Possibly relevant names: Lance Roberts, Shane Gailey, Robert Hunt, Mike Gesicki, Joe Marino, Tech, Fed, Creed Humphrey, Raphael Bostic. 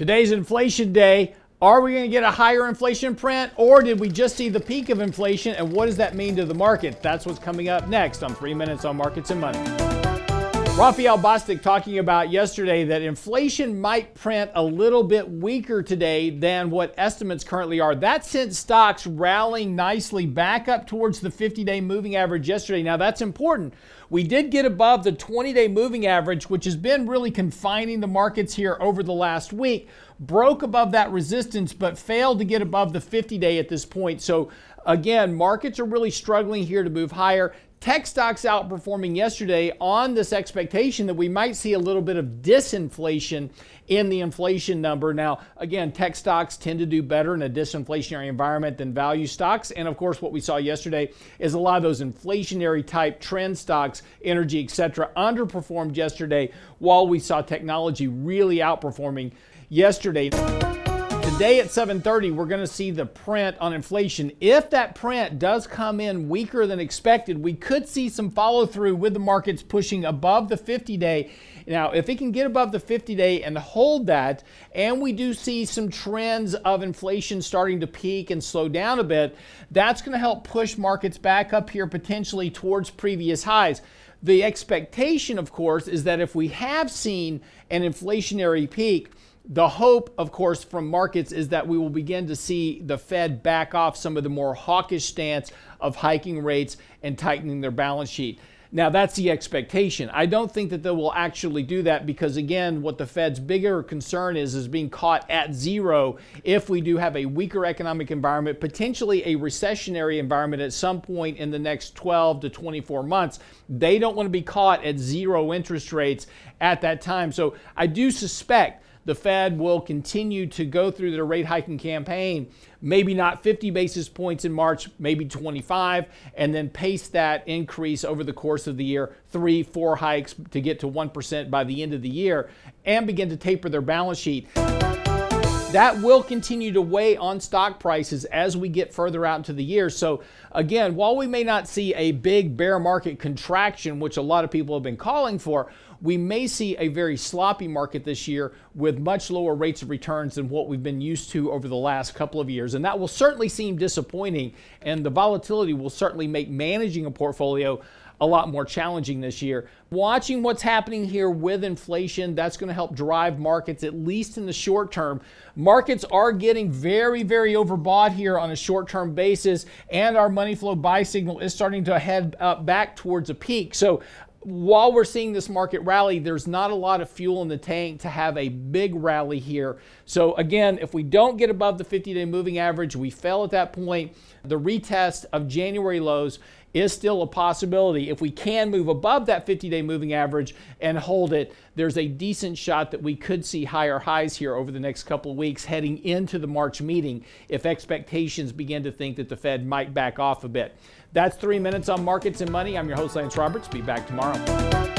Today's inflation day. Are we going to get a higher inflation print, or did we just see the peak of inflation, and what does that mean to the market? That's what's coming up next on 3 Minutes on Markets and Money. Raphael Bostic talking about yesterday that inflation might print a little bit weaker today than what estimates currently are. That sent stocks rallying nicely back up towards the 50-day moving average yesterday. Now, that's important. We did get above the 20-day moving average, which has been really confining the markets here over the last week. Broke above that resistance, but failed to get above the 50-day at this point. So, again, markets are really struggling here to move higher. Tech stocks outperforming yesterday on this expectation that we might see a little bit of disinflation in the inflation number. Now, again, tech stocks tend to do better in a disinflationary environment than value stocks. And of course, what we saw yesterday is a lot of those inflationary type trend stocks, energy, etc., underperformed yesterday, while we saw technology really outperforming yesterday. Today at 7:30, we're going to see the print on inflation. If that print does come in weaker than expected, we could see some follow through with the markets pushing above the 50-day. Now, if it can get above the 50-day and hold that, and we do see some trends of inflation starting to peak and slow down a bit, that's going to help push markets back up here potentially towards previous highs. The expectation, of course, is that if we have seen an inflationary peak, the hope, of course, from markets is that we will begin to see the Fed back off some of the more hawkish stance of hiking rates and tightening their balance sheet. Now, that's the expectation. I don't think that they will actually do that because, again, what the Fed's bigger concern is being caught at zero if we do have a weaker economic environment, potentially a recessionary environment at some point in the next 12 to 24 months. They don't want to be caught at zero interest rates at that time. So I do suspect the Fed will continue to go through their rate hiking campaign, maybe not 50 basis points in March, maybe 25, and then pace that increase over the course of the year, 3-4 hikes to get to 1% by the end of the year, and begin to taper their balance sheet. That will continue to weigh on stock prices as we get further out into the year. So again, while we may not see a big bear market contraction, which a lot of people have been calling for, we may see a very sloppy market this year with much lower rates of returns than what we've been used to over the last couple of years. And that will certainly seem disappointing, and the volatility will certainly make managing a portfolio a lot more challenging this year. Watching what's happening here with inflation, that's going to help drive markets, at least in the short term. Markets are getting very, very overbought here on a short-term basis, and our money flow buy signal is starting to head up back towards a peak. So while we're seeing this market rally, there's not a lot of fuel in the tank to have a big rally here. So again, if we don't get above the 50-day moving average, we fail at that point. The retest of January lows is still a possibility. If we can move above that 50-day moving average and hold it, there's a decent shot that we could see higher highs here over the next couple of weeks heading into the March meeting if expectations begin to think that the Fed might back off a bit. That's 3 Minutes on Markets and Money. I'm your host, Lance Roberts. Be back tomorrow.